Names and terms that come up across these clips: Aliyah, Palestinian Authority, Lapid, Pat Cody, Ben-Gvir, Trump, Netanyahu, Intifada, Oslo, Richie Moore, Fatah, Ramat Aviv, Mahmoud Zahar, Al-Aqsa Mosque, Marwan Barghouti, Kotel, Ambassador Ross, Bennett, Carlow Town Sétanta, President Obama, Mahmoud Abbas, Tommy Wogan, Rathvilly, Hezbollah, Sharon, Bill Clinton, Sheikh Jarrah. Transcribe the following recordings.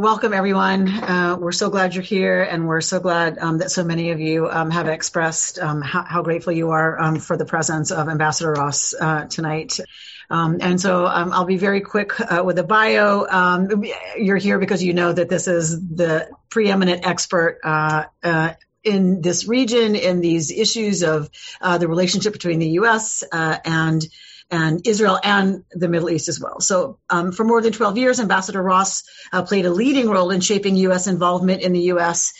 Welcome, everyone. We're so glad you're here, and we're so glad that so many of you have expressed how grateful you are for the presence of Ambassador Ross tonight. And so I'll be very quick with the bio. You're here because you know that this is the preeminent expert in this region, in these issues of the relationship between the U.S. And Israel and the Middle East as well. So for more than 12 years, Ambassador Ross played a leading role in shaping U.S. involvement in the U.S.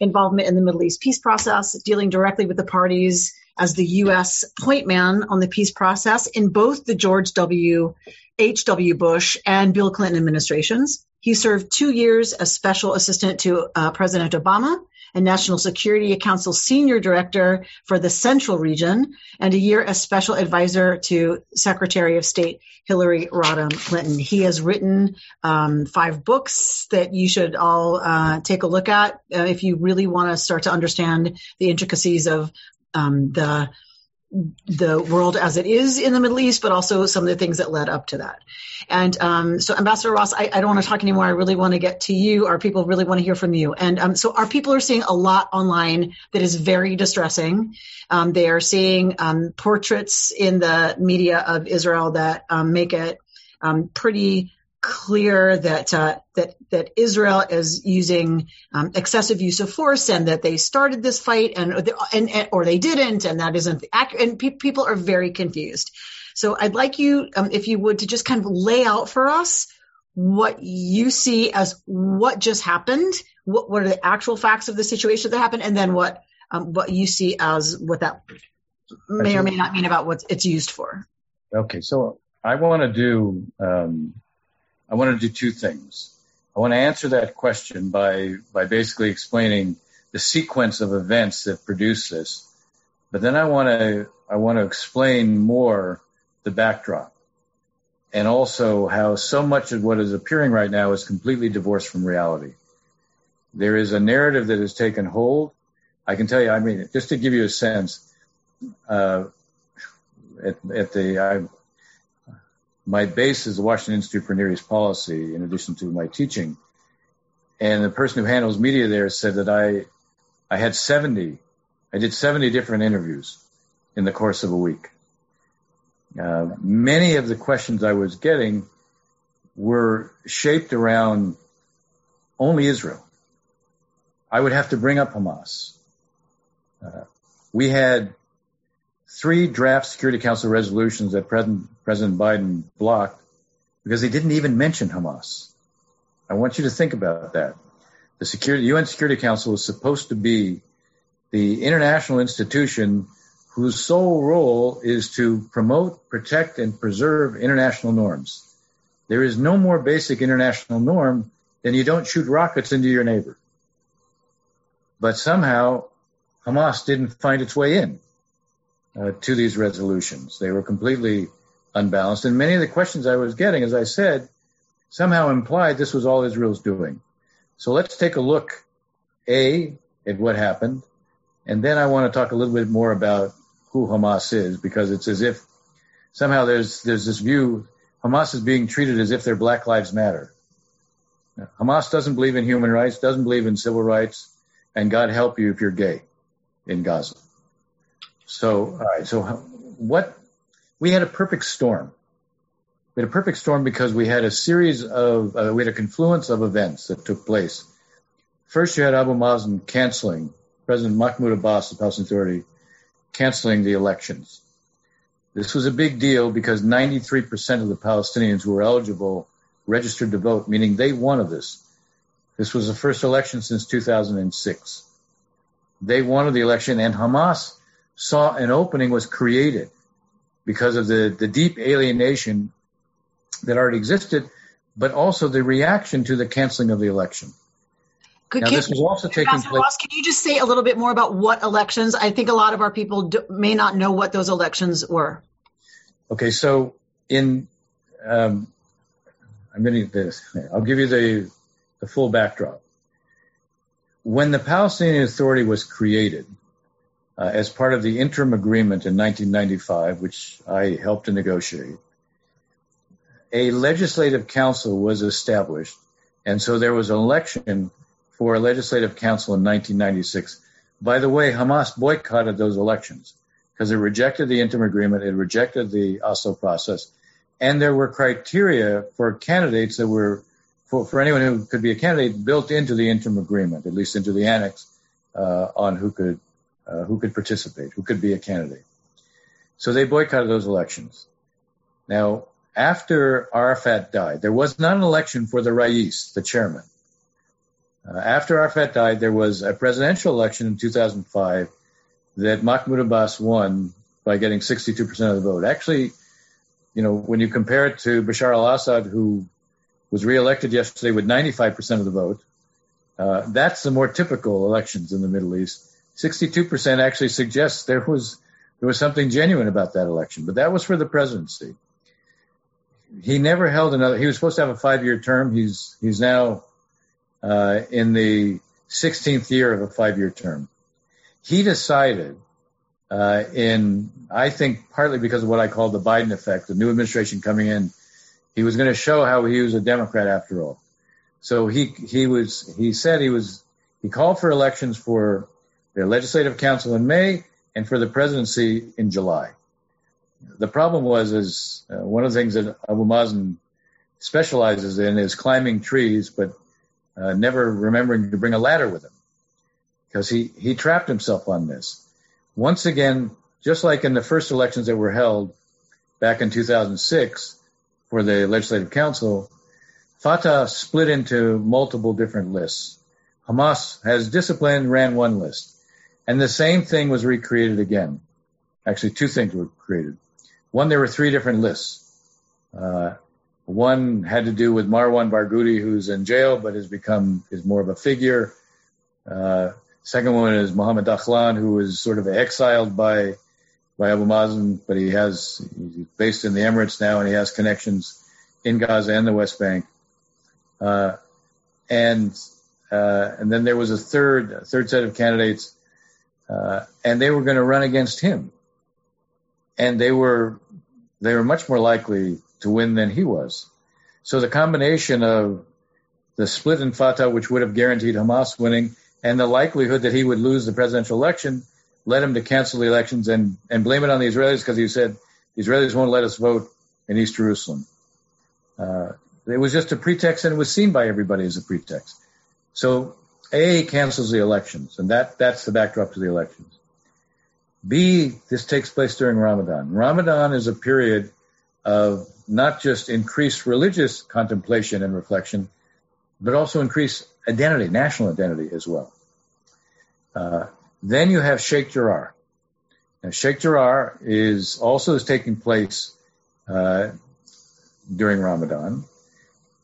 Involvement in the Middle East peace process, dealing directly with the parties as the U.S. point man on the peace process in both the George W. H.W. Bush and Bill Clinton administrations. He served 2 years as special assistant to President Obama and National Security Council Senior Director for the Central Region, and a year as Special Advisor to Secretary of State Hillary Rodham Clinton. He has written 5 books that you should all take a look at if you really want to start to understand the intricacies of the world as it is in the Middle East, but also some of the things that led up to that. And so Ambassador Ross, I don't want to talk anymore. I really want to get to you. Our people really want to hear from you. And so our people are seeing a lot online that is very distressing. They are seeing portraits in the media of Israel that make it pretty clear that that Israel is using excessive use of force, and that they started this fight, and or they didn't, and that isn't accurate. And people are very confused. So I'd like you, if you would, to just kind of lay out for us what you see as what just happened, what are the actual facts of the situation that happened, and then what you see as what that may or may not mean about what it's used for. Okay, so I want to do 2 things. I want to answer that question by basically explaining the sequence of events that produced this, but then I want to explain more the backdrop, and also how so much of what is appearing right now is completely divorced from reality. There is a narrative that has taken hold. I can tell you, I mean, just to give you a sense, my base is the Washington Institute for Near East Policy, in addition to my teaching. And the person who handles media there said that I did 70 different interviews in the course of a week. Many of the questions I was getting were shaped around only Israel. I would have to bring up Hamas. We had 3 draft Security Council resolutions that President Biden blocked because they didn't even mention Hamas. I want you to think about that. The UN Security Council is supposed to be the international institution whose sole role is to promote, protect, and preserve international norms. There is no more basic international norm than you don't shoot rockets into your neighbor. But somehow Hamas didn't find its way in to these resolutions. They were completely unbalanced. And many of the questions I was getting, as I said, somehow implied this was all Israel's doing. So let's take a look, at what happened. And then I want to talk a little bit more about who Hamas is, because it's as if somehow there's this view Hamas is being treated as if they're Black Lives Matter. Now, Hamas doesn't believe in human rights, doesn't believe in civil rights, and God help you if you're gay in Gaza. So, all right, so we had a perfect storm. We had a perfect storm because we had a confluence of events that took place. First, you had Abu Mazen canceling, President Mahmoud Abbas, the Palestinian Authority, canceling the elections. This was a big deal because 93% of the Palestinians who were eligible registered to vote, meaning they wanted this. This was the first election since 2006. They wanted the election, and Hamas saw an opening was created because of the deep alienation that already existed, but also the reaction to the canceling of the election. This was also taking place. Ross, can you just say a little bit more about what elections? I think a lot of our people may not know what those elections were. Okay, so I'll give you the full backdrop. When the Palestinian Authority was created, as part of the interim agreement in 1995, which I helped to negotiate, a legislative council was established. And so there was an election for a legislative council in 1996. By the way, Hamas boycotted those elections because it rejected the interim agreement. It rejected the Oslo process. And there were criteria for candidates that were, for anyone who could be a candidate, built into the interim agreement, at least into the annex, on who could participate, who could be a candidate. So they boycotted those elections. Now, after Arafat died, there was not an election for the Rais, the chairman. After Arafat died, there was a presidential election in 2005 that Mahmoud Abbas won by getting 62% of the vote. Actually, you know, when you compare it to Bashar al-Assad, who was reelected yesterday with 95% of the vote, that's the more typical elections in the Middle East. 62% actually suggests there was something genuine about that election, but that was for the presidency. He never held another. He was supposed to have a 5-year term. He's now in the 16th year of a 5-year term. He decided I think partly because of what I call the Biden effect, the new administration coming in, he was going to show how he was a Democrat after all. So he called for elections for their legislative council in May and for the presidency in July. The problem was one of the things that Abu Mazen specializes in is climbing trees, but never remembering to bring a ladder with him, because he trapped himself on this. Once again, just like in the first elections that were held back in 2006 for the Legislative Council, Fatah split into multiple different lists. Hamas has disciplined, ran one list. And the same thing was recreated again. Actually, two things were created. One, there were three different lists. One had to do with Marwan Barghouti, who's in jail but is more of a figure. Second one is Mohammed Dahlan, who was sort of exiled by Abu Mazen, but he's based in the Emirates now, and he has connections in Gaza and the West Bank. And then there was a third set of candidates, and they were going to run against him. And they were much more likely to win than he was. So the combination of the split in Fatah, which would have guaranteed Hamas winning, and the likelihood that he would lose the presidential election led him to cancel the elections and blame it on the Israelis, because he said, the Israelis won't let us vote in East Jerusalem. It was just a pretext, and it was seen by everybody as a pretext. So A, cancels the elections, and that's the backdrop to the elections. B, this takes place during Ramadan. Ramadan is a period of not just increased religious contemplation and reflection, but also increased identity, national identity as well. Then you have Sheikh Jarrah. Now, Sheikh Jarrah is also taking place during Ramadan.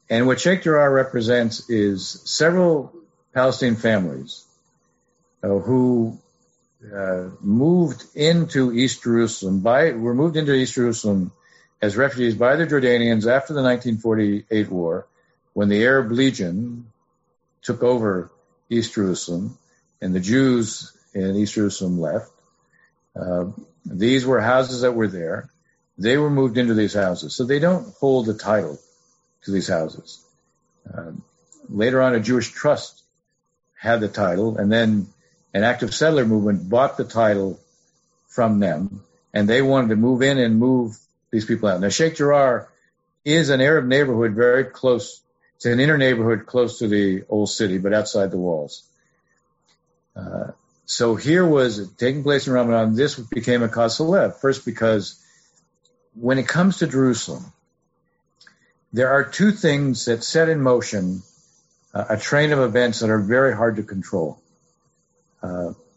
And what Sheikh Jarrah represents is several Palestinian families who moved into East Jerusalem as refugees by the Jordanians after the 1948 war, when the Arab Legion took over East Jerusalem and the Jews in East Jerusalem left. These were houses that were there. They were moved into these houses. So they don't hold the title to these houses. Later on, a Jewish trust had the title, and then an active settler movement bought the title from them, and they wanted to move in and move these people out. Now, Sheikh Jarrah is an Arab neighborhood very close. It's an inner neighborhood close to the old city, but outside the walls. So here was taking place in Ramadan. This became a cause célèbre, first because when it comes to Jerusalem, there are two things that set in motion a train of events that are very hard to control.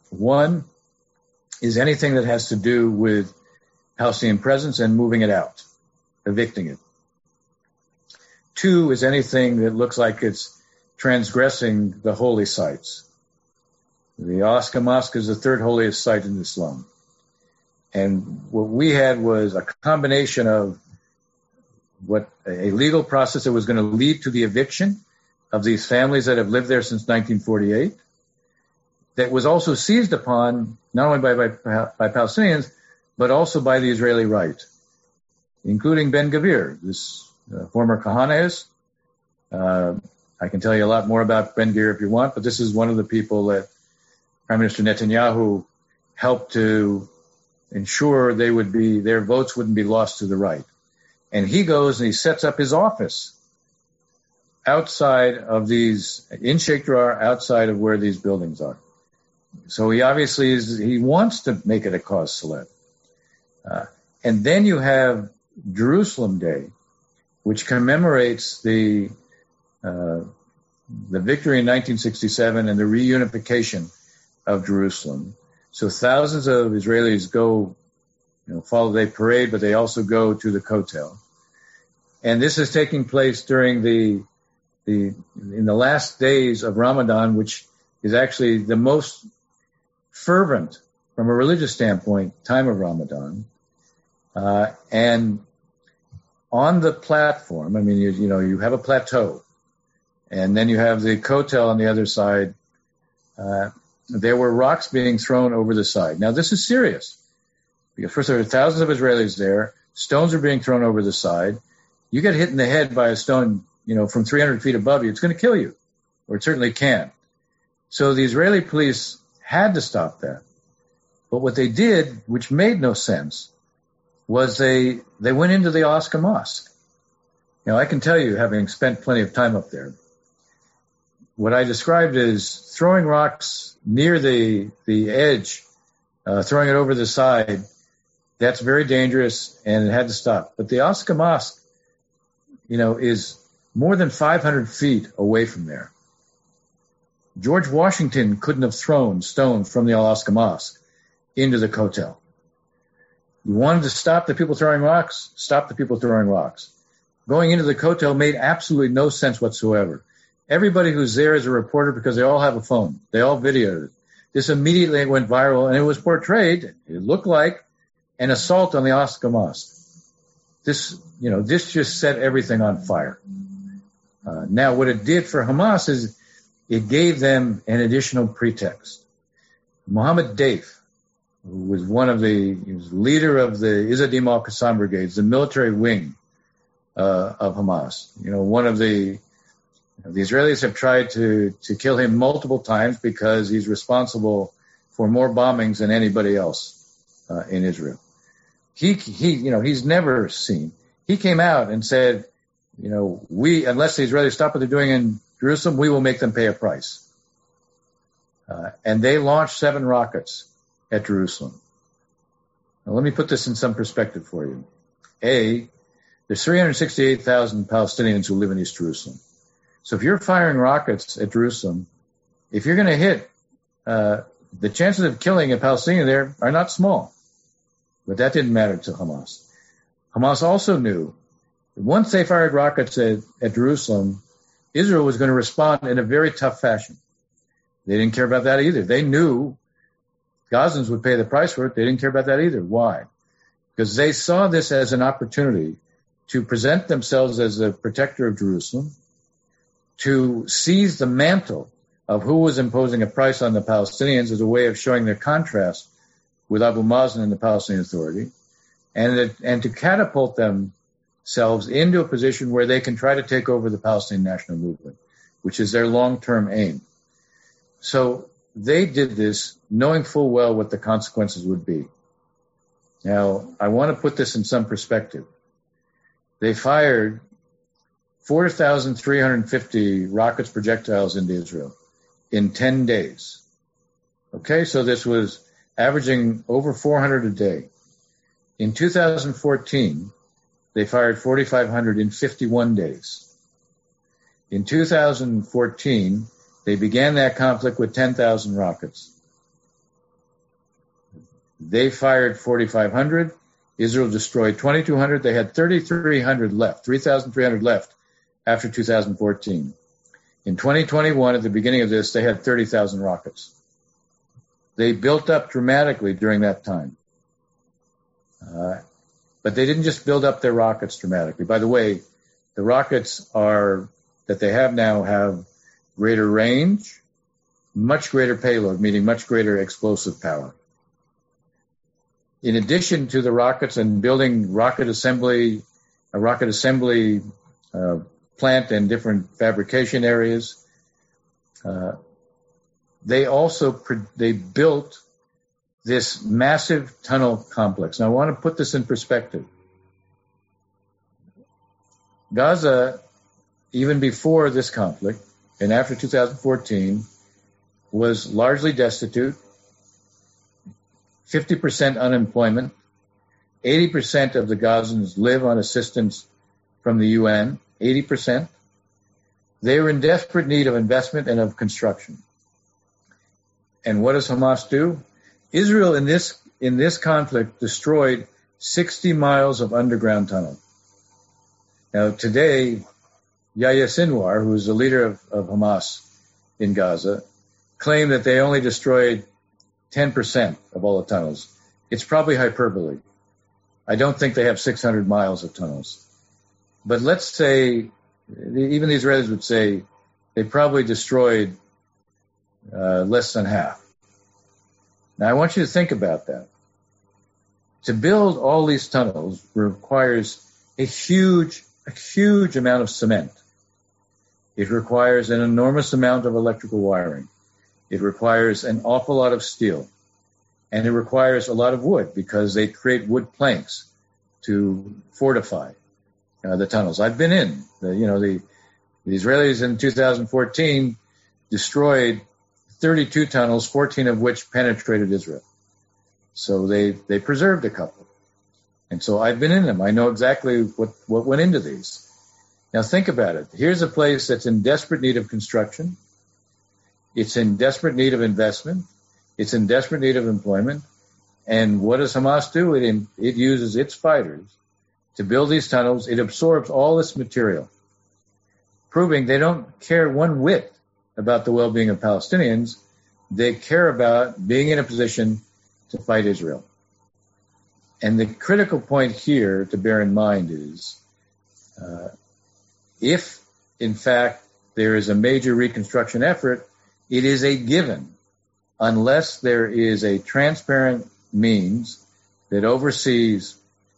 One is anything that has to do with Palestinian presence and moving it out, evicting it. Two is anything that looks like it's transgressing the holy sites. The Aqsa Mosque is the third holiest site in Islam. And what we had was a combination of a legal process that was going to lead to the eviction of these families that have lived there since 1948, that was also seized upon not only by Palestinians, but also by the Israeli right, including Ben-Gvir, this former Kahana is. I can tell you a lot more about Ben-Gvir if you want, but this is one of the people that Prime Minister Netanyahu helped to ensure they would be, their votes wouldn't be lost to the right. And he goes and he sets up his office outside of these, in Sheikh Jarrah, outside of where these buildings are. So he obviously is, he wants to make it a cause célèbre. And then you have Jerusalem Day, which commemorates the victory in 1967 and the reunification of Jerusalem. So thousands of Israelis go, follow their parade, but they also go to the Kotel. And this is taking place during in the last days of Ramadan, which is actually the most fervent, from a religious standpoint, time of Ramadan. And on the platform, you have a plateau, and then you have the Kotel on the other side. There were rocks being thrown over the side. Now, this is serious, because first there were thousands of Israelis there. Stones are being thrown over the side. You get hit in the head by a stone, from 300 feet above you, it's going to kill you, or it certainly can. So the Israeli police had to stop that. But what they did, which made no sense, was they went into the Al-Aqsa Mosque. I can tell you, having spent plenty of time up there, what I described is throwing rocks near the edge, throwing it over the side. That's very dangerous, and it had to stop. But the Al-Aqsa Mosque, is more than 500 feet away from there. George Washington couldn't have thrown stone from the Al-Aqsa Mosque into the Kotel. You wanted to stop the people throwing rocks? Stop the people throwing rocks. Going into the Kotel made absolutely no sense whatsoever. Everybody who's there is a reporter because they all have a phone. They all videoed it. This immediately went viral, and it was portrayed, it looked like, an assault on the Al-Aqsa Mosque. This just set everything on fire. Now, what it did for Hamas is it gave them an additional pretext. Mohammed Daif, who was he was leader of the Izz ad-Din al-Qassam Brigades, the military wing of Hamas. One of the Israelis have tried to kill him multiple times because he's responsible for more bombings than anybody else in Israel. He's never seen. He came out and said, unless the Israelis stop what they're doing in Jerusalem, we will make them pay a price. And they launched 7 rockets at Jerusalem. Now, let me put this in some perspective for you. There's 368,000 Palestinians who live in East Jerusalem. So if you're firing rockets at Jerusalem, if you're going to hit, the chances of killing a Palestinian there are not small. But that didn't matter to Hamas. Hamas also knew that once they fired rockets at Jerusalem, Israel was going to respond in a very tough fashion. They didn't care about that either. They knew Gazans would pay the price for it. They didn't care about that either. Why? Because they saw this as an opportunity to present themselves as the protector of Jerusalem, to seize the mantle of who was imposing a price on the Palestinians as a way of showing their contrast with Abu Mazen and the Palestinian Authority, and to catapult themselves into a position where they can try to take over the Palestinian national movement, which is their long-term aim. So they did this knowing full well what the consequences would be. Now, I want to put this in some perspective. They fired 4,350 rockets, projectiles into Israel in 10 days. Okay, so this was averaging over 400 a day. In 2014, they fired 4,500 in 51 days. In 2014, they began that conflict with 10,000 rockets. They fired 4,500. Israel destroyed 2,200. They had 3,300 left, 3,300 left after 2014. In 2021, at the beginning of this, they had 30,000 rockets. They built up dramatically during that time. But they didn't just build up their rockets dramatically. By the way, the rockets that they have now have greater range, much greater payload, meaning much greater explosive power. In addition to the rockets and building rocket assembly a rocket assembly plant and different fabrication areas. They built this massive tunnel complex. Now, I want to put this in perspective. Gaza, even before this conflict and after 2014, was largely destitute, 50% unemployment, 80% of the Gazans live on assistance from the UN, 80%. They were in desperate need of investment and of construction. And what does Hamas do? Israel in this conflict destroyed 60 miles of underground tunnel. Now today, Yahya Sinwar, who is the leader of Hamas in Gaza, claimed that they only destroyed 10% of all the tunnels. It's probably hyperbole. I don't think they have 600 miles of tunnels. But let's say, even the Israelis would say, they probably destroyed less than half. Now, I want you to think about that. To build all these tunnels requires a huge amount of cement. It requires an enormous amount of electrical wiring. It requires an awful lot of steel. And it requires a lot of wood because they create wood planks to fortify the tunnels. I've been in. The Israelis in 2014 destroyed 32 tunnels, 14 of which penetrated Israel. So they preserved a couple. And so I've been in them. I know exactly what went into these. Now think about it. Here's a place that's in desperate need of construction. It's in desperate need of investment. It's in desperate need of employment. And what does Hamas do? It uses its fighters to build these tunnels. It absorbs all this material, proving they don't care one whit about the well-being of Palestinians. They care about being in a position to fight Israel. And the critical point here to bear in mind is if, in fact, there is a major reconstruction effort, it is a given unless there is a transparent means that oversees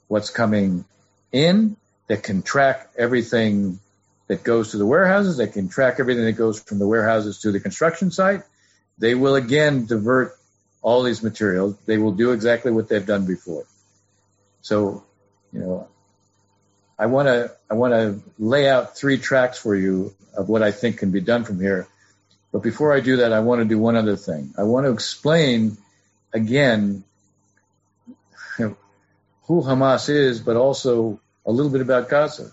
what's coming in, that can track everything that goes to the warehouses, that can track everything that goes from the warehouses to the construction site. They will again divert all these materials. They will do exactly what they've done before. So, I want to lay out three tracks for you of what I think can be done from here. But before I do that, I want to do one other thing. I want to explain again who Hamas is, but also a little bit about Gaza.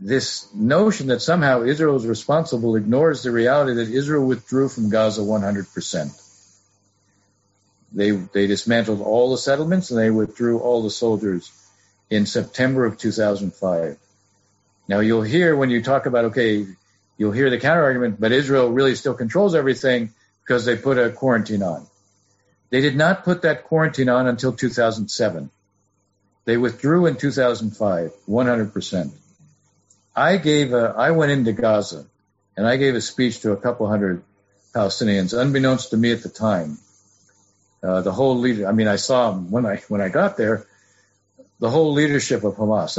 This notion that somehow Israel is responsible ignores the reality that Israel withdrew from Gaza 100%. They dismantled all the settlements and they withdrew all the soldiers in September of 2005. Now you'll hear when you talk about, you'll hear the counterargument, but Israel really still controls everything because they put a quarantine on. They did not put that quarantine on until 2007. They withdrew in 2005, 100%. I went into Gaza and I gave a speech to a couple hundred Palestinians, unbeknownst to me at the time. The whole leader. I mean, I saw him when I got there. The whole leadership of Hamas,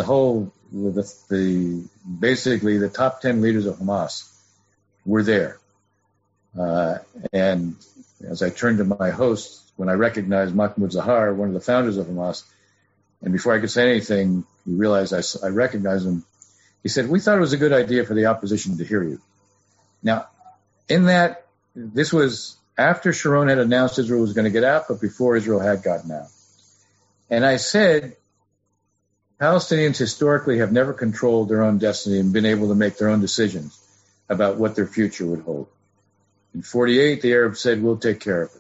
basically the top 10 leaders of Hamas were there. And as I turned to my host, when I recognized Mahmoud Zahar, one of the founders of Hamas, and before I could say anything, he realized I recognized him. He said, "We thought it was a good idea for the opposition to hear you." Now, this was after Sharon had announced Israel was going to get out, but before Israel had gotten out. And I said, Palestinians historically have never controlled their own destiny and been able to make their own decisions about what their future would hold. In 1948, the Arabs said, "We'll take care of it."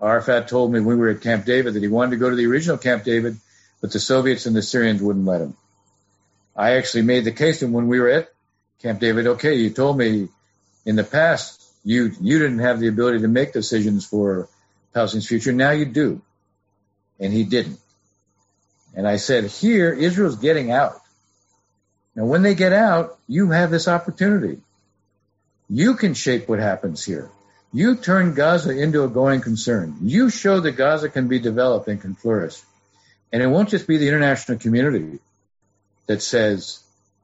Arafat told me when we were at Camp David that he wanted to go to the original Camp David, but the Soviets and the Syrians wouldn't let him. I actually made the case, and when we were at Camp David, okay, you told me in the past you didn't have the ability to make decisions for Palestine's future. Now you do. And he didn't. And I said, here, Israel's getting out. Now, when they get out, you have this opportunity. You can shape what happens here. You turn Gaza into a going concern. You show that Gaza can be developed and can flourish. And it won't just be the international community that says,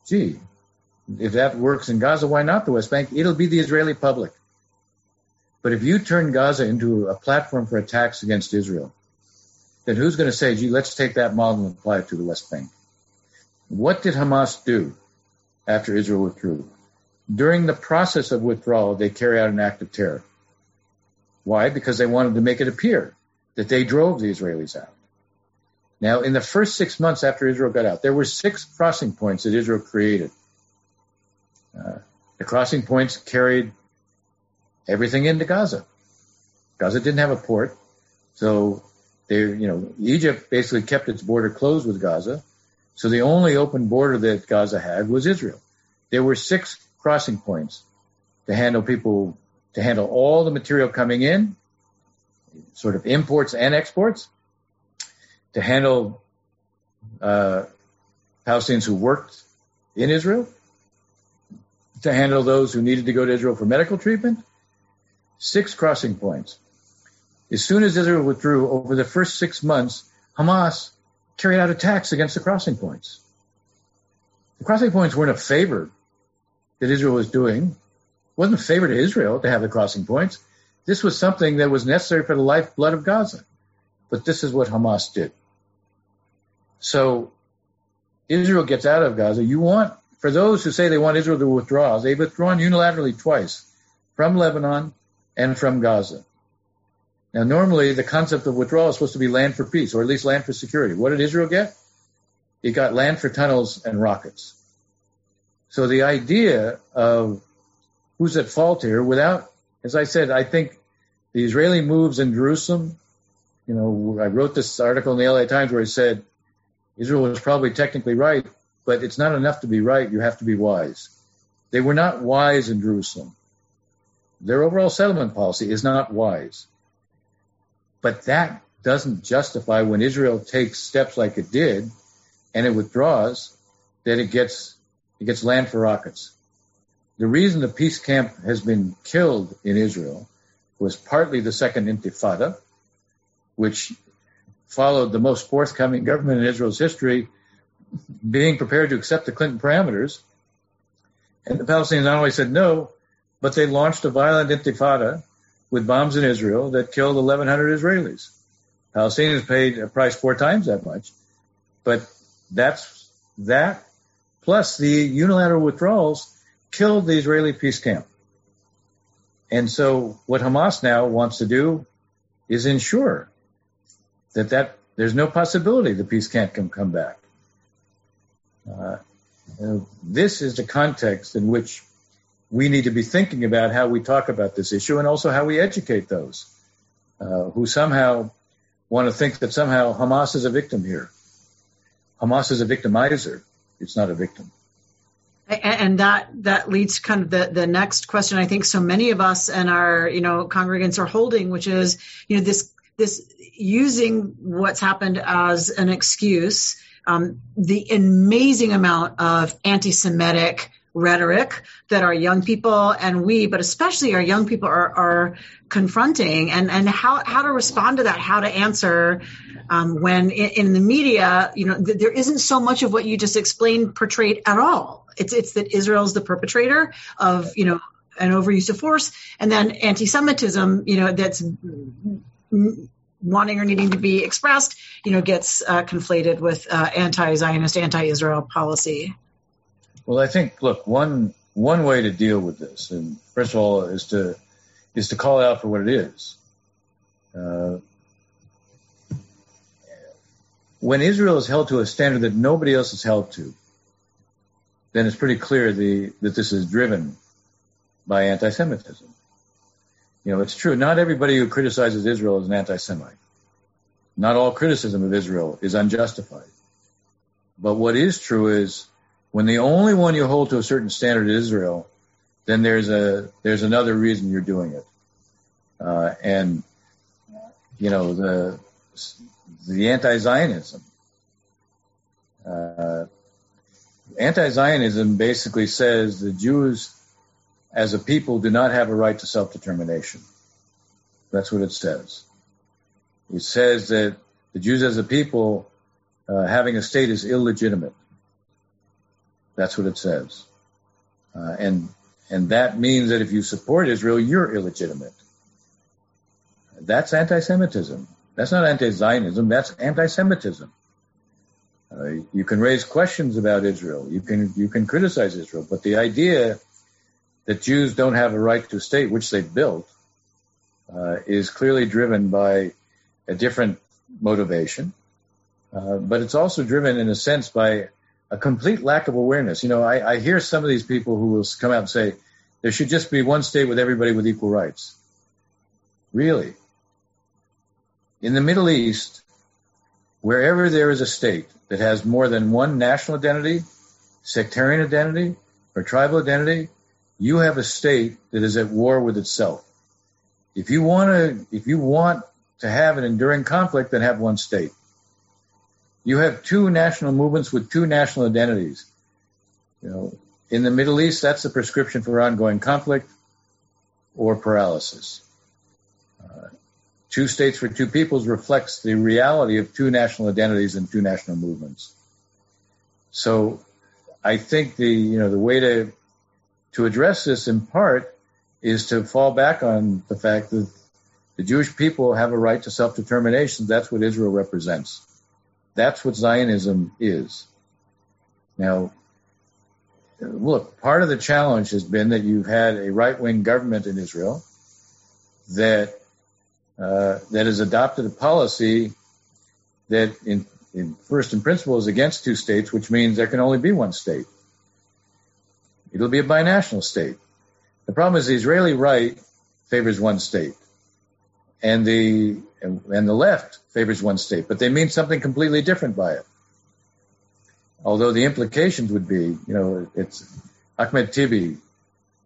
gee, if that works in Gaza, why not the West Bank? It'll be the Israeli public. But if you turn Gaza into a platform for attacks against Israel, then who's going to say, gee, let's take that model and apply it to the West Bank? What did Hamas do after Israel withdrew? During the process of withdrawal, they carry out an act of terror. Why? Because they wanted to make it appear that they drove the Israelis out. Now, in the first 6 months after Israel got out, there were 6 crossing points that Israel created. The crossing points carried everything into Gaza. Gaza didn't have a port, so they, Egypt basically kept its border closed with Gaza. So the only open border that Gaza had was Israel. There were 6 crossing points to handle all the material coming in, sort of imports and exports, to handle Palestinians who worked in Israel, to handle those who needed to go to Israel for medical treatment. 6 crossing points. As soon as Israel withdrew, over the first 6 months, Hamas carried out attacks against the crossing points. The crossing points weren't a favor that Israel was doing. It wasn't a favor to Israel to have the crossing points. This was something that was necessary for the lifeblood of Gaza. But this is what Hamas did. So Israel gets out of Gaza. For those who say they want Israel to withdraw, they've withdrawn unilaterally twice, from Lebanon and from Gaza. Now, normally the concept of withdrawal is supposed to be land for peace, or at least land for security. What did Israel get? It got land for tunnels and rockets. So the idea of who's at fault here, without, as I said, I think the Israeli moves in Jerusalem, I wrote this article in the LA Times where I said, Israel was probably technically right, but it's not enough to be right. You have to be wise. They were not wise in Jerusalem. Their overall settlement policy is not wise. But that doesn't justify, when Israel takes steps like it did and it withdraws, that it gets land for rockets. The reason the peace camp has been killed in Israel was partly the Second Intifada, which followed the most forthcoming government in Israel's history being prepared to accept the Clinton parameters. And the Palestinians not only said no, but they launched a violent intifada with bombs in Israel that killed 1,100 Israelis. Palestinians paid a price 4 times that much. But that, plus the unilateral withdrawals, killed the Israeli peace camp. And so what Hamas now wants to do is ensure that there's no possibility the peace camp can come back. This is the context in which we need to be thinking about how we talk about this issue, and also how we educate those who somehow want to think that somehow Hamas is a victim here. Hamas is a victimizer. It's not a victim. And that leads to kind of the next question I think so many of us and our congregants are holding, which is this using what's happened as an excuse. The amazing amount of anti-Semitic rhetoric that our young people and we, but especially our young people, are confronting, and how to respond to that, how to answer when in the media, there isn't so much of what you just explained portrayed at all. It's that Israel's the perpetrator of, an overuse of force, and then anti-Semitism, that's wanting or needing to be expressed, gets conflated with anti-Zionist, anti-Israel policy. Well, I think, look, one way to deal with this, and first of all, is to call out for what it is. When Israel is held to a standard that nobody else is held to, then it's pretty clear that this is driven by anti-Semitism. It's true. Not everybody who criticizes Israel is an anti-Semite. Not all criticism of Israel is unjustified. But what is true is, when the only one you hold to a certain standard is Israel, then there's another reason you're doing it. The anti-Zionism. Anti-Zionism basically says the Jews as a people do not have a right to self-determination. That's what it says. It says that the Jews as a people having a state is illegitimate. That's what it says. And that means that if you support Israel, you're illegitimate. That's anti-Semitism. That's not anti-Zionism. That's anti-Semitism. You can raise questions about Israel. You can criticize Israel. But the idea that Jews don't have a right to a state, which they built, is clearly driven by a different motivation. But it's also driven, in a sense, by a complete lack of awareness. You know, I hear some of these people who will come out and say, there should just be one state with everybody with equal rights. Really? In the Middle East, wherever there is a state that has more than one national identity, sectarian identity, or tribal identity, you have a state that is at war with itself. If you want to have an enduring conflict, then have one state. You have two national movements with two national identities. You know, in the Middle East, that's the prescription for ongoing conflict or paralysis. Two states for two peoples reflects the reality of two national identities and two national movements. So, I think the way to address this in part is to fall back on the fact that the Jewish people have a right to self-determination. That's what Israel represents. That's what Zionism is. Now, look, part of the challenge has been that you've had a right-wing government in Israel that has adopted a policy that, in first and principle, is against two states, which means there can only be one state. It'll be a binational state. The problem is the Israeli right favors one state. And the left favors one state, but they mean something completely different by it. Although the implications would be, it's Ahmed Tibi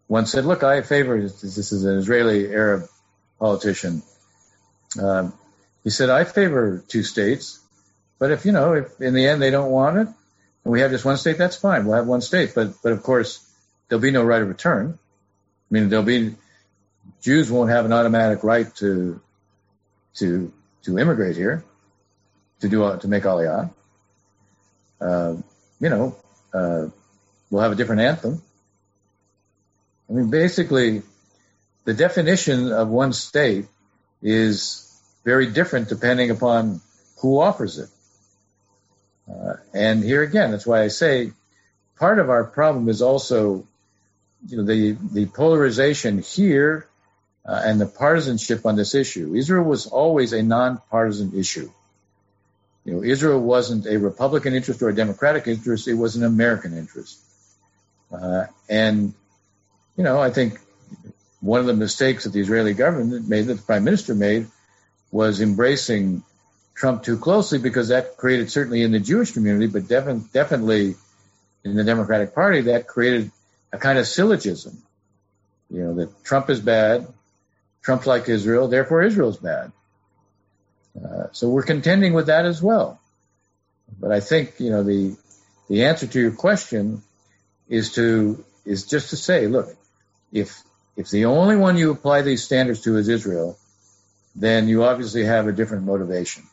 once said, look, I favor, this is an Israeli Arab politician. He said, I favor two states, but if in the end they don't want it and we have just one state, that's fine. We'll have one state. But of course, there'll be no right of return. I mean, Jews won't have an automatic right to immigrate here, to make Aliyah. We'll have a different anthem. I mean, basically, the definition of one state is very different depending upon who offers it. And here again, that's why I say part of our problem is also, the polarization here. And the partisanship on this issue. Israel was always a nonpartisan issue. Israel wasn't a Republican interest or a Democratic interest. It was an American interest. I think one of the mistakes that the Israeli government made, that the prime minister made, was embracing Trump too closely, because that created, certainly in the Jewish community, but definitely in the Democratic Party, that created a kind of syllogism. That Trump is bad. Trump's like Israel, therefore Israel's bad. So we're contending with that as well. But I think, the answer to your question is just to say, look, if the only one you apply these standards to is Israel, then you obviously have a different motivation.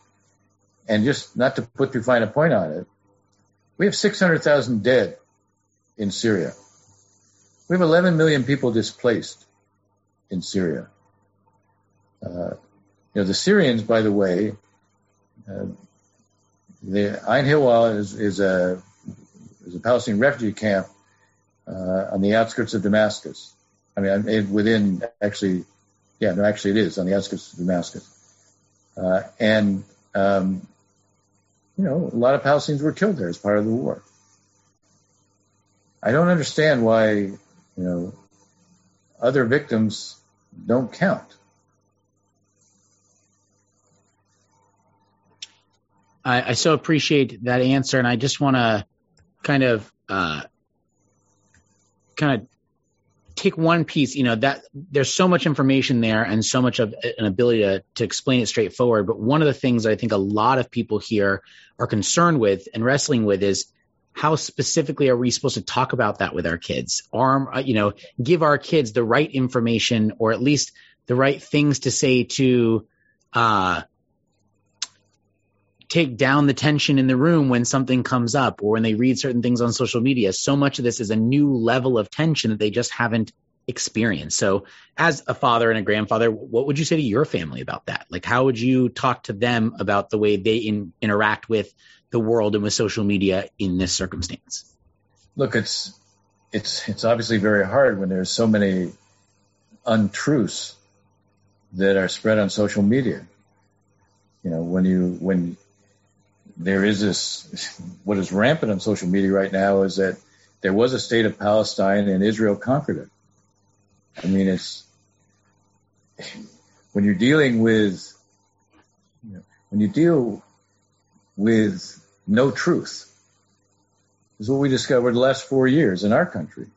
And just not to put too fine a point on it, we have 600,000 dead in Syria. We have 11 million people displaced in Syria. The Syrians, by the way, the Ain Hilwal is a Palestinian refugee camp on the outskirts of Damascus. It is on the outskirts of Damascus. A lot of Palestinians were killed there as part of the war. I don't understand why, other victims don't count. I so appreciate that answer, and I just want to kind of take one piece. That there's so much information there, and so much of an ability to explain it straightforward. But one of the things that I think a lot of people here are concerned with and wrestling with is, how specifically are we supposed to talk about that with our kids? Give our kids the right information, or at least the right things to say take down the tension in the room when something comes up or when they read certain things on social media. So much of this is a new level of tension that they just haven't experienced. So as a father and a grandfather, what would you say to your family about that? Like, how would you talk to them about the way they interact with the world and with social media in this circumstance? Look, it's obviously very hard when there's so many untruths that are spread on social media. You know, when there is this, what is rampant on social media right now is that there was a state of Palestine and Israel conquered it. I mean, it's, when you deal with no truth, is what we discovered the last 4 years in our country,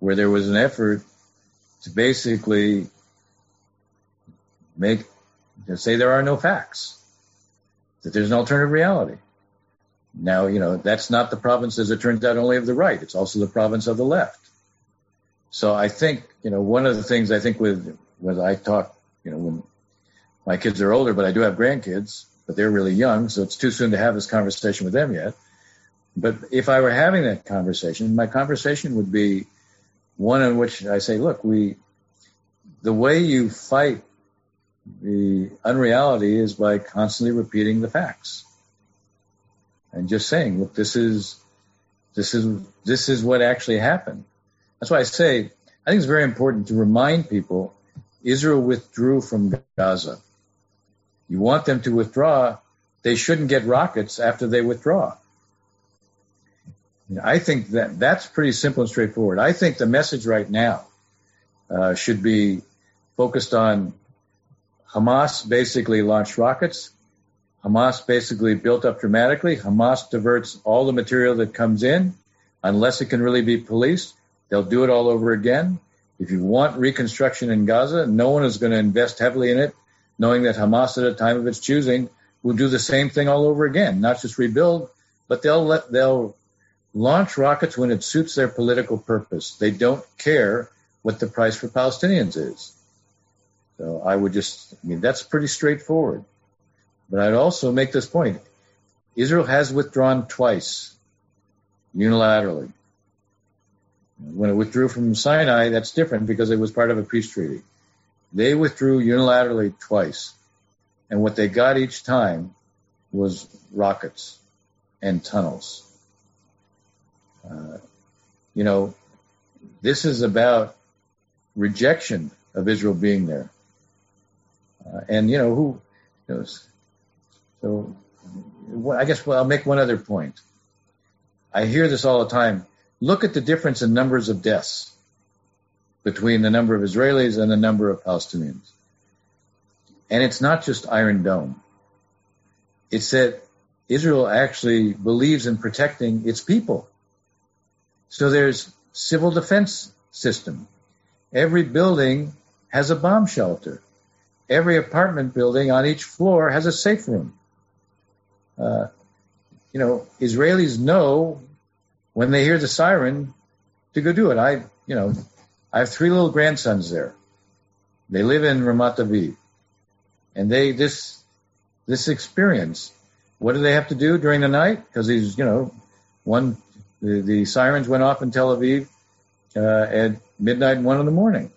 where there was an effort to basically say there are no facts, that there's an alternative reality. Now, you know, that's not the province, as it turns out, only of the right. It's also the province of the left. So I think, you know, one of the things I think when my kids are older, but I do have grandkids, but they're really young, so it's too soon to have this conversation with them yet. But if I were having that conversation, my conversation would be one in which I say, look, the way you fight the unreality is by constantly repeating the facts and just saying, look, this is what actually happened. That's why I think it's very important to remind people Israel withdrew from Gaza. You want them to withdraw, they shouldn't get rockets after they withdraw. I think that's pretty simple and straightforward. I think the message right now should be focused on Hamas basically launched rockets. Hamas basically built up dramatically. Hamas diverts all the material that comes in. Unless it can really be policed, they'll do it all over again. If you want reconstruction in Gaza, no one is going to invest heavily in it, knowing that Hamas at a time of its choosing will do the same thing all over again, not just rebuild, but they'll launch rockets when it suits their political purpose. They don't care what the price for Palestinians is. So that's pretty straightforward. But I'd also make this point. Israel has withdrawn twice, unilaterally. When it withdrew from Sinai, that's different because it was part of a peace treaty. They withdrew unilaterally twice. And what they got each time was rockets and tunnels. You know, this is about rejection of Israel being there. Who knows? So I'll make one other point. I hear this all the time. Look at the difference in numbers of deaths between the number of Israelis and the number of Palestinians. And it's not just Iron Dome. It's that Israel actually believes in protecting its people. So there's civil defense system. Every building has a bomb shelter. Every apartment building on each floor has a safe room. Israelis know when they hear the siren to go do it. I have three little grandsons there. They live in Ramat Aviv, and this experience. What do they have to do during the night? Because these, the sirens went off in Tel Aviv at midnight and 1 a.m.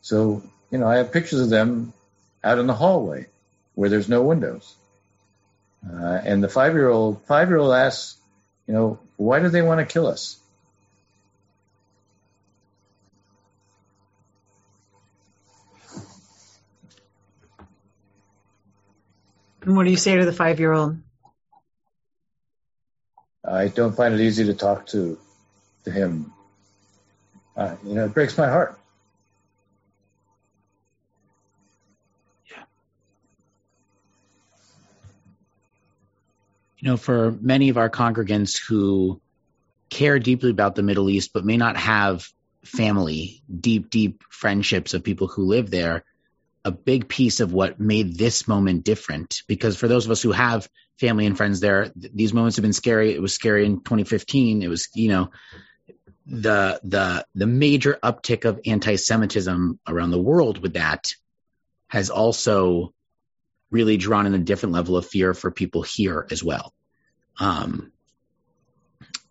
So, I have pictures of them out in the hallway where there's no windows. And the five-year-old asks, why do they want to kill us? And what do you say to the 5-year-old? I don't find it easy to talk to him. It breaks my heart. Yeah. For many of our congregants who care deeply about the Middle East but may not have family, deep, deep friendships of people who live there, a big piece of what made this moment different, because for those of us who have family and friends there, these moments have been scary. It was scary in 2015. It was, the major uptick of anti-Semitism around the world with that has also really drawn in a different level of fear for people here as well.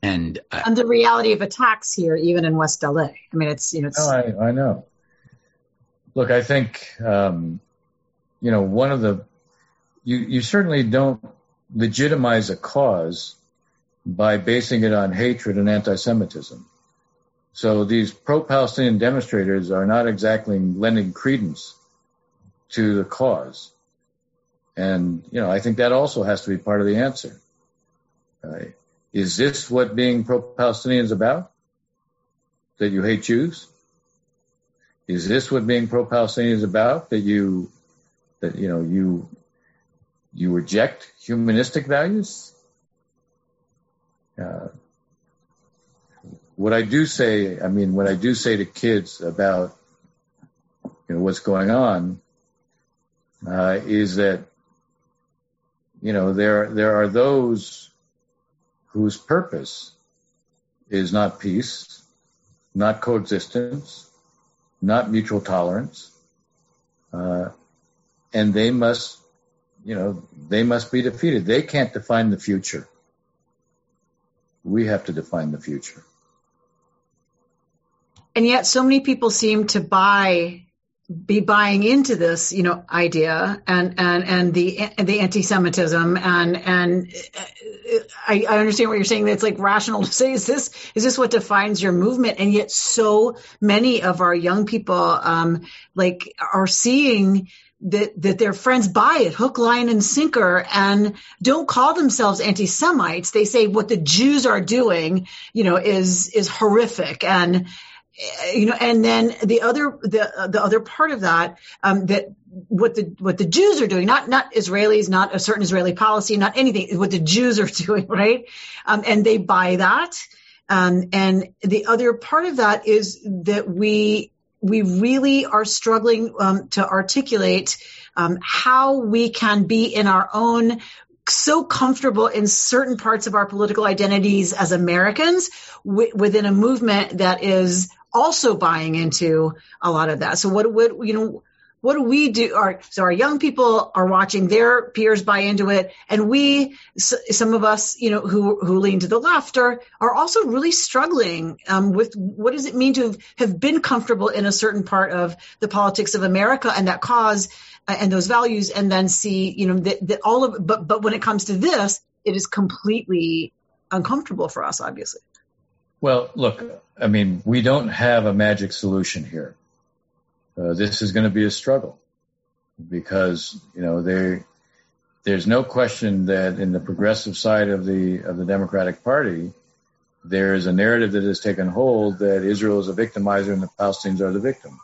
And the reality of attacks here, even in West LA. I mean, it's. No, I know. Look, I think, one of the, you certainly don't legitimize a cause by basing it on hatred and anti-Semitism. So these pro-Palestinian demonstrators are not exactly lending credence to the cause. And, I think that also has to be part of the answer. Right? Is this what being pro-Palestinian is about? That you hate Jews? Is this what being pro-Palestinian is about? That you reject humanistic values? What I do say to kids about, what's going on, is that, there are those whose purpose is not peace, not coexistence, not mutual tolerance, and they must be defeated. They can't define the future. We have to define the future. And yet, so many people seem to be buying into this, idea and the anti-Semitism and I understand what you're saying. That it's like rational to say, is this what defines your movement? And yet so many of our young people, are seeing that their friends buy it hook, line, and sinker and don't call themselves anti-Semites. They say what the Jews are doing, is horrific. And, and then the other part of that, that what the Jews are doing, not Israelis, not a certain Israeli policy, not anything, what the Jews are doing, right? And they buy that. And the other part of that is that we really are struggling to articulate how we can be in our own so comfortable in certain parts of our political identities as Americans within a movement that is also buying into a lot of that. So what do we do? So our young people are watching their peers buy into it. And some of us, who lean to the left are also really struggling with what does it mean to have been comfortable in a certain part of the politics of America and that cause and those values, and then see, that all of, but when it comes to this, it is completely uncomfortable for us, obviously. Well, look, we don't have a magic solution here. This is going to be a struggle because, there's no question that in the progressive side of the Democratic Party, there is a narrative that has taken hold that Israel is a victimizer and the Palestinians are the victim.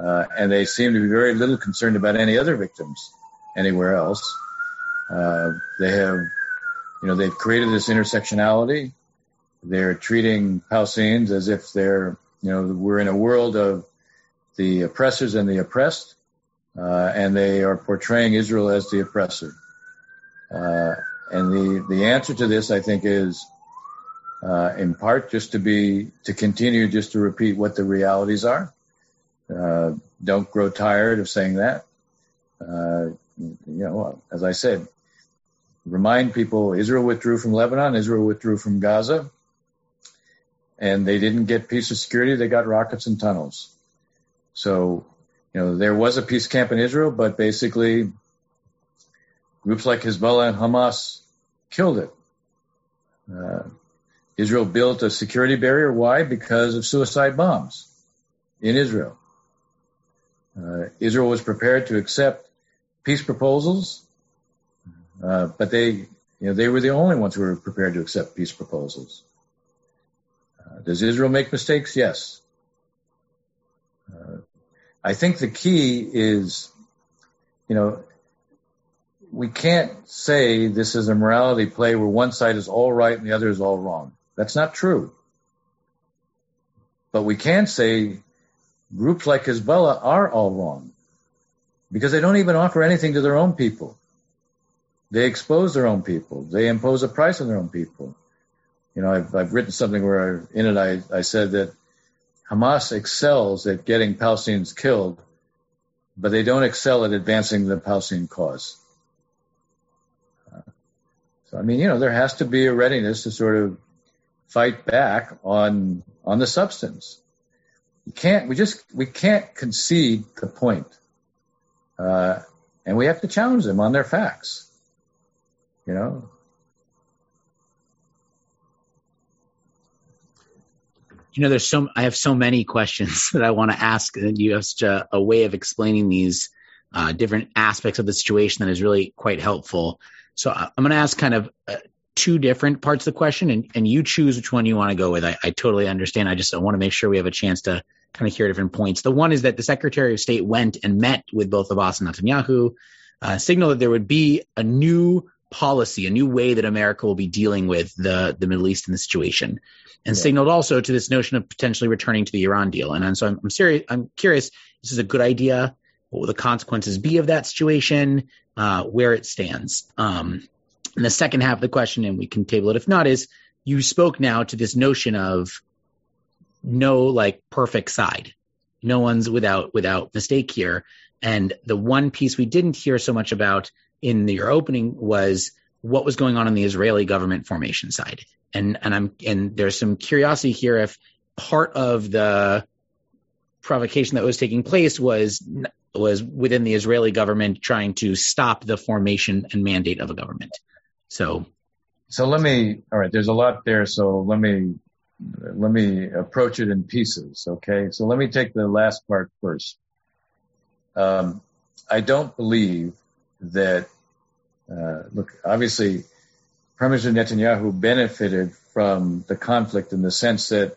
And they seem to be very little concerned about any other victims anywhere else. They've created this intersectionality. They're treating Palestinians as if we're in a world of the oppressors and the oppressed, and they are portraying Israel as the oppressor. And the answer to this, I think, is in part just to continue just to repeat what the realities are. Don't grow tired of saying that. As I said, remind people Israel withdrew from Lebanon, Israel withdrew from Gaza, and they didn't get peace or security. They got rockets and tunnels. So, there was a peace camp in Israel, but basically groups like Hezbollah and Hamas killed it. Israel built a security barrier. Why? Because of suicide bombs in Israel. Israel was prepared to accept peace proposals, but they were the only ones who were prepared to accept peace proposals. Does Israel make mistakes? Yes. I think the key is, we can't say this is a morality play where one side is all right and the other is all wrong. That's not true. But we can say groups like Hezbollah are all wrong because they don't even offer anything to their own people. They expose their own people. They impose a price on their own people. I've written something where I said that Hamas excels at getting Palestinians killed but they don't excel at advancing the Palestinian cause. So, I mean, you know, there has to be a readiness to sort of fight back on the substance. We can't concede the point. And we have to challenge them on their facts, you know. You know, I have so many questions that I want to ask, and you have such a way of explaining these different aspects of the situation that is really quite helpful. So I'm going to ask kind of two different parts of the question, and you choose which one you want to go with. I totally understand. I want to make sure we have a chance to kind of hear different points. The one is that the Secretary of State went and met with both Abbas and Netanyahu, signaled that there would be a new policy, a new way that America will be dealing with the Middle East and the situation, and signaled also to this notion of potentially returning to the Iran deal. And so I'm curious, this is a good idea. What will the consequences be of that situation, where it stands? And the second half of the question, and we can table it if not, is you spoke now to this notion of no perfect side. No one's without mistake here. And the one piece we didn't hear so much about in your opening was what was going on the Israeli government formation side. And there's some curiosity here if part of the provocation that was taking place was within the Israeli government trying to stop the formation and mandate of a government. So all right, there's a lot there. So let me approach it in pieces. Okay. So let me take the last part first. I don't believe that, obviously President Netanyahu benefited from the conflict in the sense that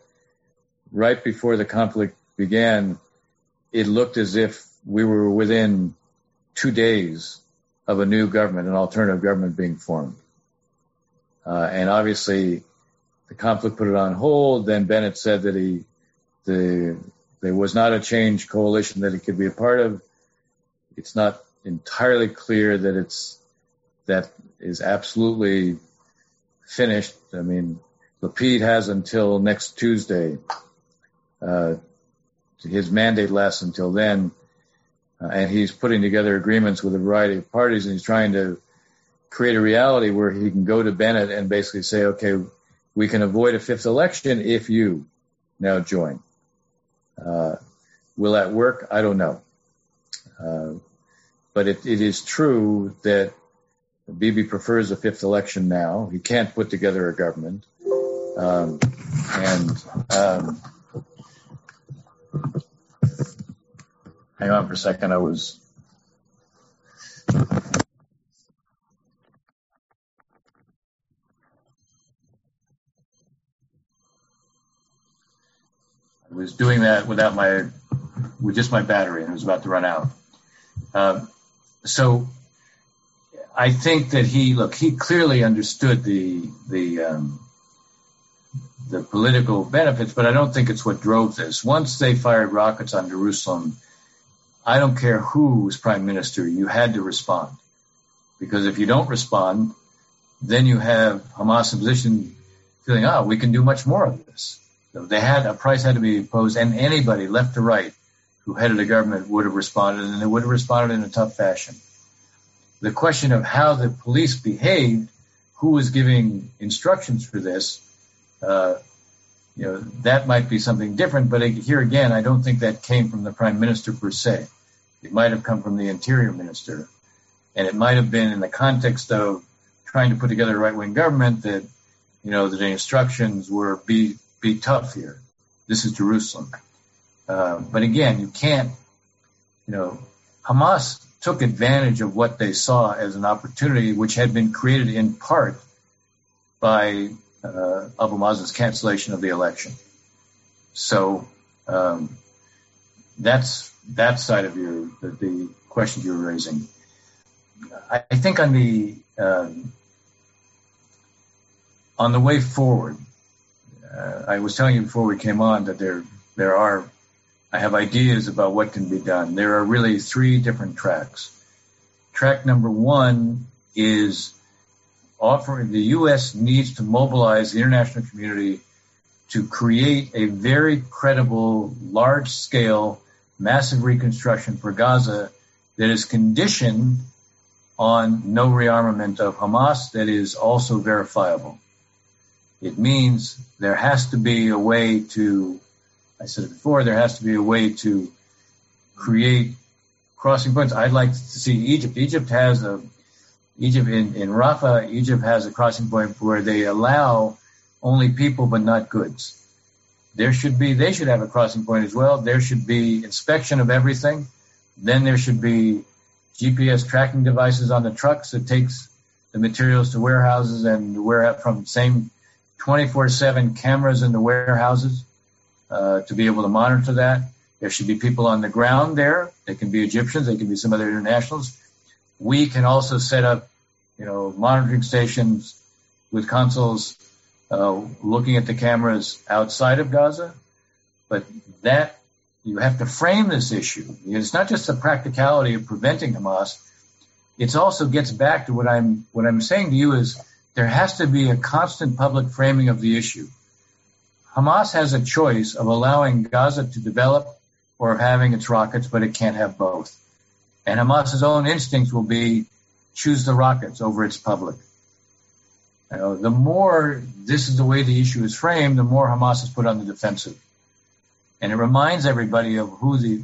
right before the conflict began, it looked as if we were within 2 days of a new government, an alternative government being formed. And obviously the conflict put it on hold. Then Bennett said that there was not a change coalition that he could be a part of. It's not entirely clear that that is absolutely finished. I mean, Lapid has until next Tuesday. His mandate lasts until then. And he's putting together agreements with a variety of parties, and he's trying to create a reality where he can go to Bennett and basically say, okay, we can avoid a fifth election if you now join. Will that work? I don't know. But it is true that Bibi prefers a fifth election now. He can't put together a government. Hang on for a second. I was doing that with just my battery, and it was about to run out. So I think that he clearly understood the political benefits, but I don't think it's what drove this. Once they fired rockets on Jerusalem, I don't care who was prime minister, you had to respond. Because if you don't respond, then you have Hamas in position feeling, we can do much more of this. So a price had to be imposed, and anybody left to right who headed a government would have responded, and they would have responded in a tough fashion. The question of how the police behaved, who was giving instructions for this, that might be something different, but here again, I don't think that came from the prime minister per se. It might have come from the interior minister, and it might have been in the context of trying to put together a right-wing government that, that the instructions were be tough here. This is Jerusalem. But again, you can't, Hamas took advantage of what they saw as an opportunity, which had been created in part by Abu Mazen's cancellation of the election. So that's that side of the question you were raising. I think on the way forward, I was telling you before we came on that I have ideas about what can be done. There are really three different tracks. Track number one is the U.S. needs to mobilize the international community to create a very credible, large-scale massive reconstruction for Gaza that is conditioned on no rearmament of Hamas that is also verifiable. It means there has to be a way to, I said it before, there has to be a way to create crossing points. I'd like to see Egypt. Egypt in Rafah, Egypt has a crossing point where they allow only people but not goods. They should have a crossing point as well. There should be inspection of everything. Then there should be GPS tracking devices on the trucks that takes the materials to warehouses and from the same 24/7 cameras in the warehouses to be able to monitor that. There should be people on the ground there. They can be Egyptians. They can be some other internationals. We can also set up, monitoring stations with consuls looking at the cameras outside of Gaza. But that, you have to frame this issue. It's not just the practicality of preventing Hamas. It also gets back to what I'm saying to you is there has to be a constant public framing of the issue. Hamas has a choice of allowing Gaza to develop or of having its rockets, but it can't have both. And Hamas's own instincts will be choose the rockets over its public. The more this is the way the issue is framed, the more Hamas is put on the defensive. And it reminds everybody of who the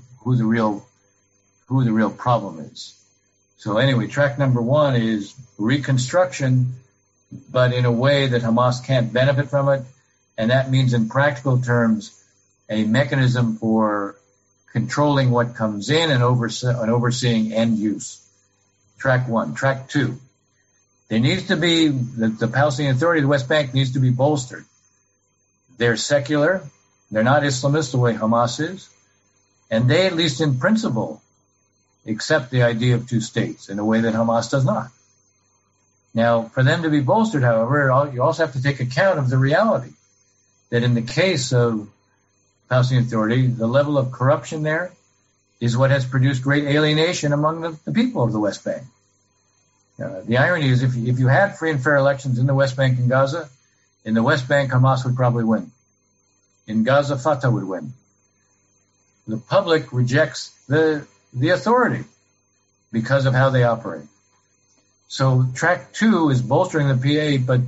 real problem is. So anyway, track number one is reconstruction, but in a way that Hamas can't benefit from it. And that means, in practical terms, a mechanism for controlling what comes in and overseeing end use. Track one. Track two. There needs to be, the Palestinian Authority of the West Bank needs to be bolstered. They're secular. They're not Islamists the way Hamas is. And they, at least in principle, accept the idea of two states in a way that Hamas does not. Now, for them to be bolstered, however, you also have to take account of the reality that in the case of Palestinian Authority, the level of corruption there is what has produced great alienation among the people of the West Bank. The irony is if you had free and fair elections in the West Bank and Gaza, in the West Bank, Hamas would probably win. In Gaza, Fatah would win. The public rejects the authority because of how they operate. So track two is bolstering the PA, but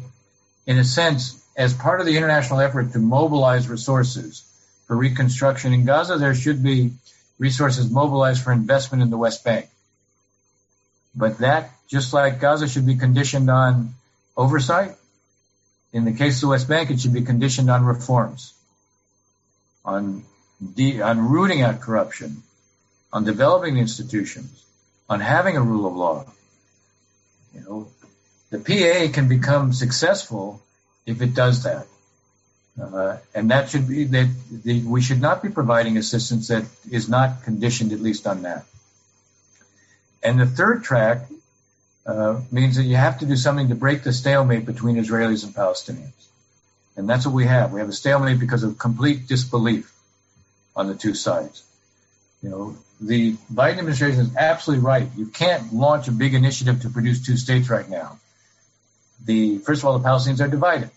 in a sense, as part of the international effort to mobilize resources for reconstruction in Gaza, there should be resources mobilized for investment in the West Bank. But that, just like Gaza, should be conditioned on oversight. In the case of the West Bank, it should be conditioned on reforms, on rooting out corruption, on developing institutions, on having a rule of law. The PA can become successful if it does that. And that should be that we should not be providing assistance that is not conditioned, at least on that. And the third track means that you have to do something to break the stalemate between Israelis and Palestinians. And that's what we have. We have a stalemate because of complete disbelief on the two sides. The Biden administration is absolutely right. You can't launch a big initiative to produce two states right now. First of all, the Palestinians are divided.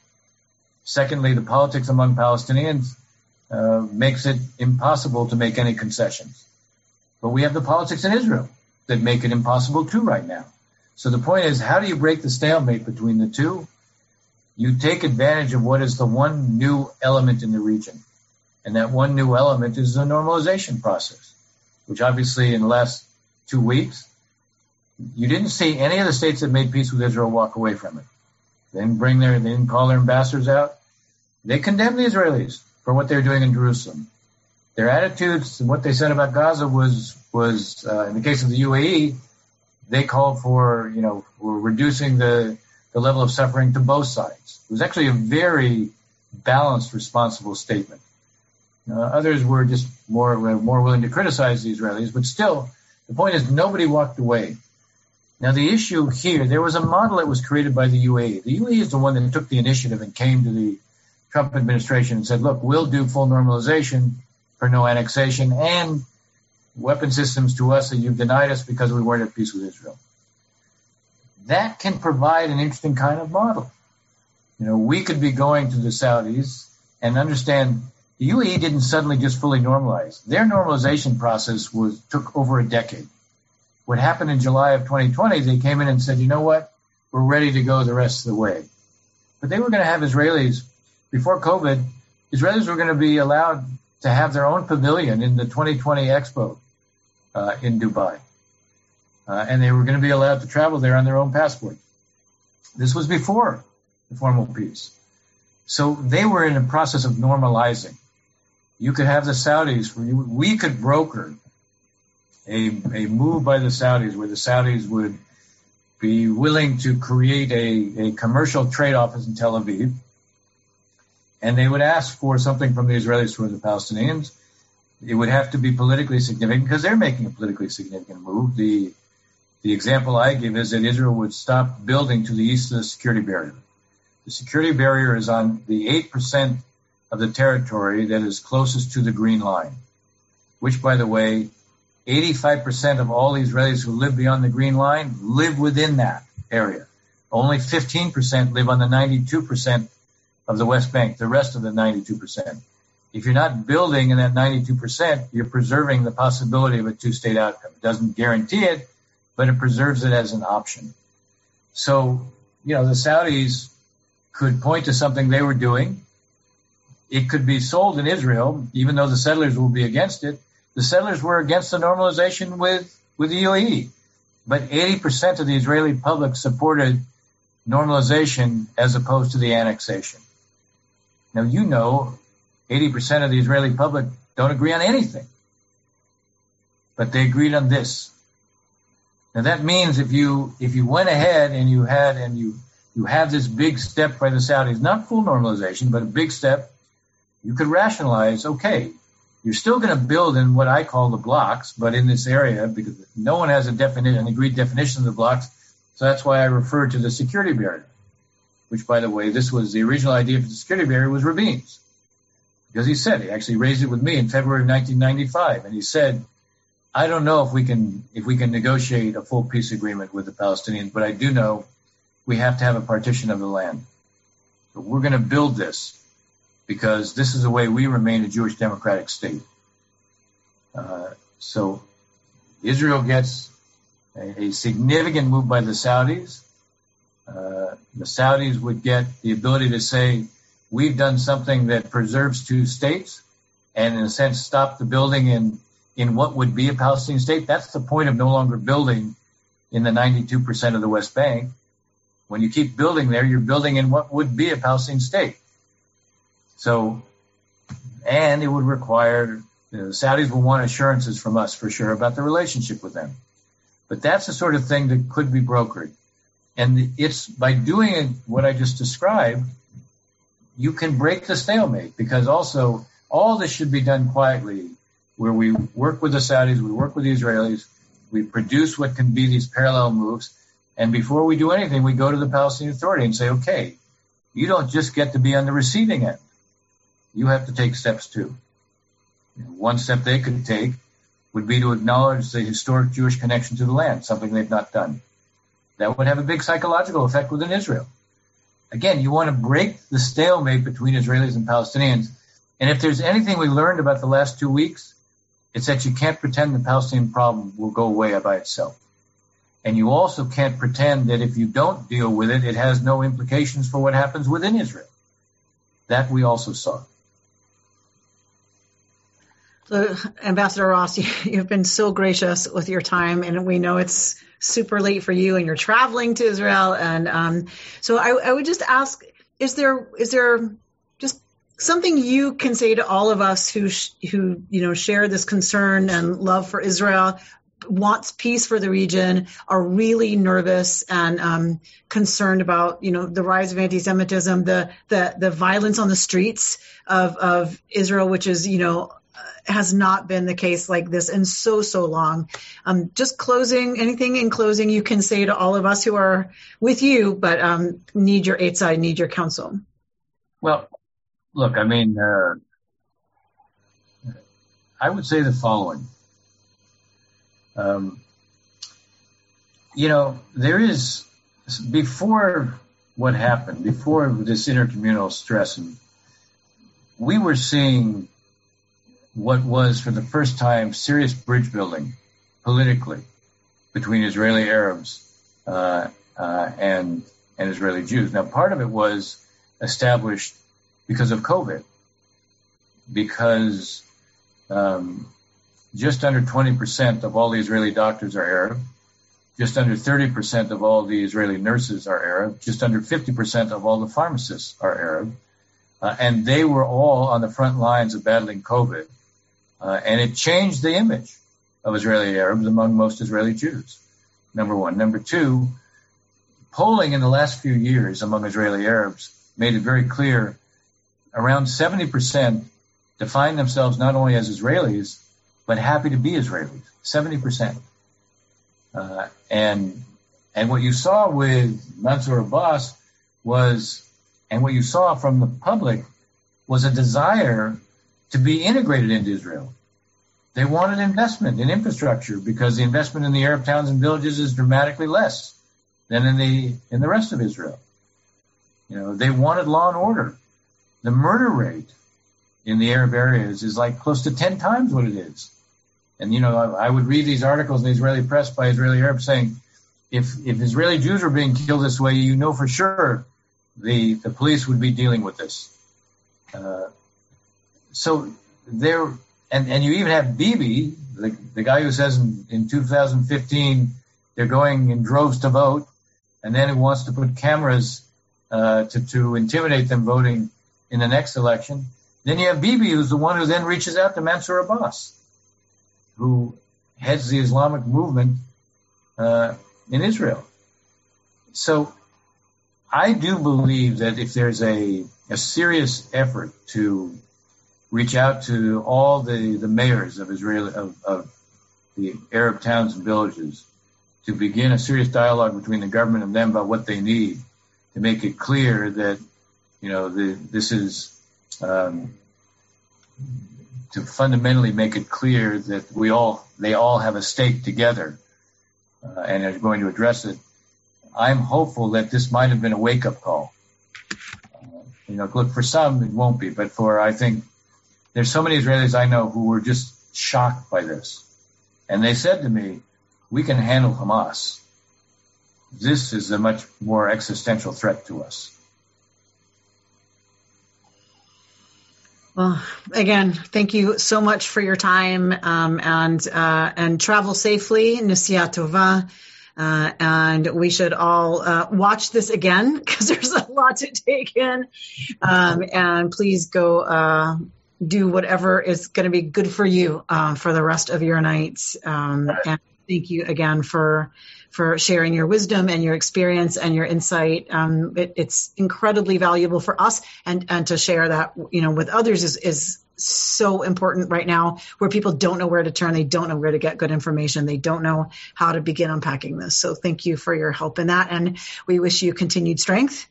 Secondly, the politics among Palestinians makes it impossible to make any concessions. But we have the politics in Israel that make it impossible too right now. So the point is, how do you break the stalemate between the two? You take advantage of what is the one new element in the region. And that one new element is the normalization process, which obviously in the last 2 weeks, you didn't see any of the states that made peace with Israel walk away from it. They didn't call their ambassadors out. They condemned the Israelis for what they were doing in Jerusalem. Their attitudes and what they said about Gaza was in the case of the UAE, they called for, reducing the level of suffering to both sides. It was actually a very balanced, responsible statement. Others were just more willing to criticize the Israelis, but still, the point is nobody walked away. Now, the issue here, there was a model that was created by the UAE. The UAE is the one that took the initiative and came to the Trump administration and said, look, we'll do full normalization for no annexation and weapon systems to us that you've denied us because we weren't at peace with Israel. That can provide an interesting kind of model. We could be going to the Saudis and understand The UAE didn't suddenly just fully normalize. Their normalization process took over a decade. What happened in July of 2020, they came in and said, you know what, we're ready to go the rest of the way. But they were going to have Israelis, before COVID, Israelis were going to be allowed to have their own pavilion in the 2020 Expo in Dubai. And they were going to be allowed to travel there on their own passport. This was before the formal peace. So they were in the process of normalizing. You could have the Saudis, we could broker a move by the Saudis where the Saudis would be willing to create a commercial trade office in Tel Aviv, and they would ask for something from the Israelis for the Palestinians. It would have to be politically significant because they're making a politically significant move. The example I give is that Israel would stop building to the east of the security barrier. The security barrier is on the 8% of the territory that is closest to the Green Line, which, by the way, 85% of all Israelis who live beyond the Green Line live within that area. Only 15% live on the 92% of the West Bank, the rest of the 92%. If you're not building in that 92%, you're preserving the possibility of a two-state outcome. It doesn't guarantee it, but it preserves it as an option. So, you know, the Saudis could point to something they were doing. It could be sold in Israel, even though the settlers will be against it. The settlers were against the normalization with the UAE, but 80% of the Israeli public supported normalization as opposed to the annexation. Now, you know, 80% of the Israeli public don't agree on anything, but they agreed on this. Now, that means if you went ahead and you have this big step by the Saudis, not full normalization, but a big step, you could rationalize, okay, you're still going to build in what I call the blocks, but in this area, because no one has an agreed definition of the blocks. So that's why I refer to the security barrier, which, by the way, this was the original idea for the security barrier was Rabin's, because he said, he actually raised it with me in February of 1995. And he said, I don't know if we can negotiate a full peace agreement with the Palestinians, but I do know we have to have a partition of the land. So we're going to build this, because this is the way we remain a Jewish democratic state. So Israel gets a significant move by the Saudis. The Saudis would get the ability to say, we've done something that preserves two states and, in a sense, stop the building in what would be a Palestinian state. That's the point of no longer building in the 92% of the West Bank. When you keep building there, you're building in what would be a Palestinian state. So, and it would require, the Saudis will want assurances from us for sure about the relationship with them. But that's the sort of thing that could be brokered. And it's by doing what I just described, you can break the stalemate, because also all this should be done quietly, where we work with the Saudis, we work with the Israelis, we produce what can be these parallel moves. And before we do anything, we go to the Palestinian Authority and say, okay, you don't just get to be on the receiving end. You have to take steps too. One step they could take would be to acknowledge the historic Jewish connection to the land, something they've not done. That would have a big psychological effect within Israel. Again, you want to break the stalemate between Israelis and Palestinians. And if there's anything we learned about the last 2 weeks, it's that you can't pretend the Palestinian problem will go away by itself. And you also can't pretend that if you don't deal with it, it has no implications for what happens within Israel. That we also saw. So, Ambassador Ross, you've been so gracious with your time, and we know it's super late for you and you're traveling to Israel. And so I would just ask, is there just something you can say to all of us who you know, share this concern and love for Israel, wants peace for the region, are really nervous and concerned about, you know, the rise of anti-Semitism, the violence on the streets of Israel, which is, you know, has not been the case like this in so long. Just closing, anything in closing you can say to all of us who are with you, but need your Eitzah, need your counsel. Well, look, I mean, I would say the following. You know, there is, before what happened, before this intercommunal stress and we were seeing what was, for the first time, serious bridge building politically between Israeli Arabs and Israeli Jews. Now, part of it was established because of COVID, because just under 20% of all the Israeli doctors are Arab, just under 30% of all the Israeli nurses are Arab, just under 50% of all the pharmacists are Arab. And they were all on the front lines of battling COVID. And it changed the image of Israeli Arabs among most Israeli Jews, number one. Number two, polling in the last few years among Israeli Arabs made it very clear around 70% define themselves not only as Israelis, but happy to be Israelis, 70%. And what you saw with Mansour Abbas was, and what you saw from the public was a desire to be integrated into Israel. They wanted investment in infrastructure because the investment in the Arab towns and villages is dramatically less than in the rest of Israel. You know, they wanted law and order. The murder rate in the Arab areas is like close to 10 times what it is. And, you know, I would read these articles in the Israeli press by Israeli Arabs saying, if Israeli Jews were being killed this way, you know for sure the police would be dealing with this. So there, and you even have Bibi, the guy who says in 2015 they're going in droves to vote, and then who wants to put cameras to intimidate them voting in the next election. Then you have Bibi, who's the one who then reaches out to Mansour Abbas, who heads the Islamic movement in Israel. So I do believe that if there's a serious effort to reach out to all the mayors of Israel, of the Arab towns and villages, to begin a serious dialogue between the government and them about what they need, to make it clear that, you know, this is to fundamentally make it clear that they all have a stake together and are going to address it. I'm hopeful that this might have been a wake-up call. You know, look, for some it won't be, but I think there's so many Israelis I know who were just shocked by this, and they said to me, "We can handle Hamas. This is a much more existential threat to us." Well, again, thank you so much for your time, and travel safely, Nesiya Tova. And we should all watch this again because there's a lot to take in. And please go do whatever is going to be good for you for the rest of your nights. And thank you again for sharing your wisdom and your experience and your insight. It's incredibly valuable for us, and to share that, you know, with others is so important right now, where people don't know where to turn. They don't know where to get good information. They don't know how to begin unpacking this. So thank you for your help in that. And we wish you continued strength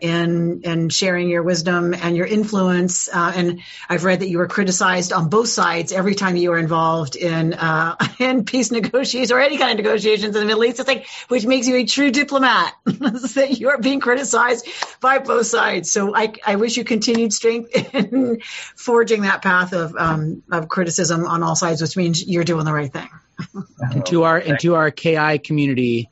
in sharing your wisdom and your influence. And I've read that you were criticized on both sides every time you were involved in peace negotiations or any kind of negotiations in the Middle East. It's like, which makes you a true diplomat, that you are being criticized by both sides. So I wish you continued strength in forging that path of criticism on all sides, which means you're doing the right thing. and to our KI community,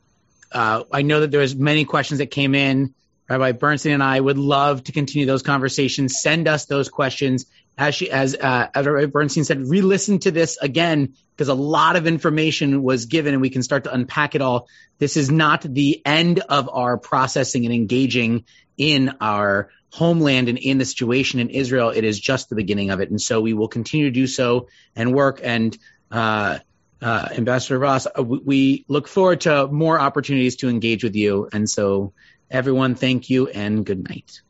I know that there was many questions that came in. Rabbi Bernstein and I would love to continue those conversations. Send us those questions. As Rabbi Bernstein said, re-listen to this again, because a lot of information was given and we can start to unpack it all. This is not the end of our processing and engaging in our homeland and in the situation in Israel. It is just the beginning of it. And so we will continue to do so and work. And Ambassador Ross, we look forward to more opportunities to engage with you. And so everyone, thank you and good night.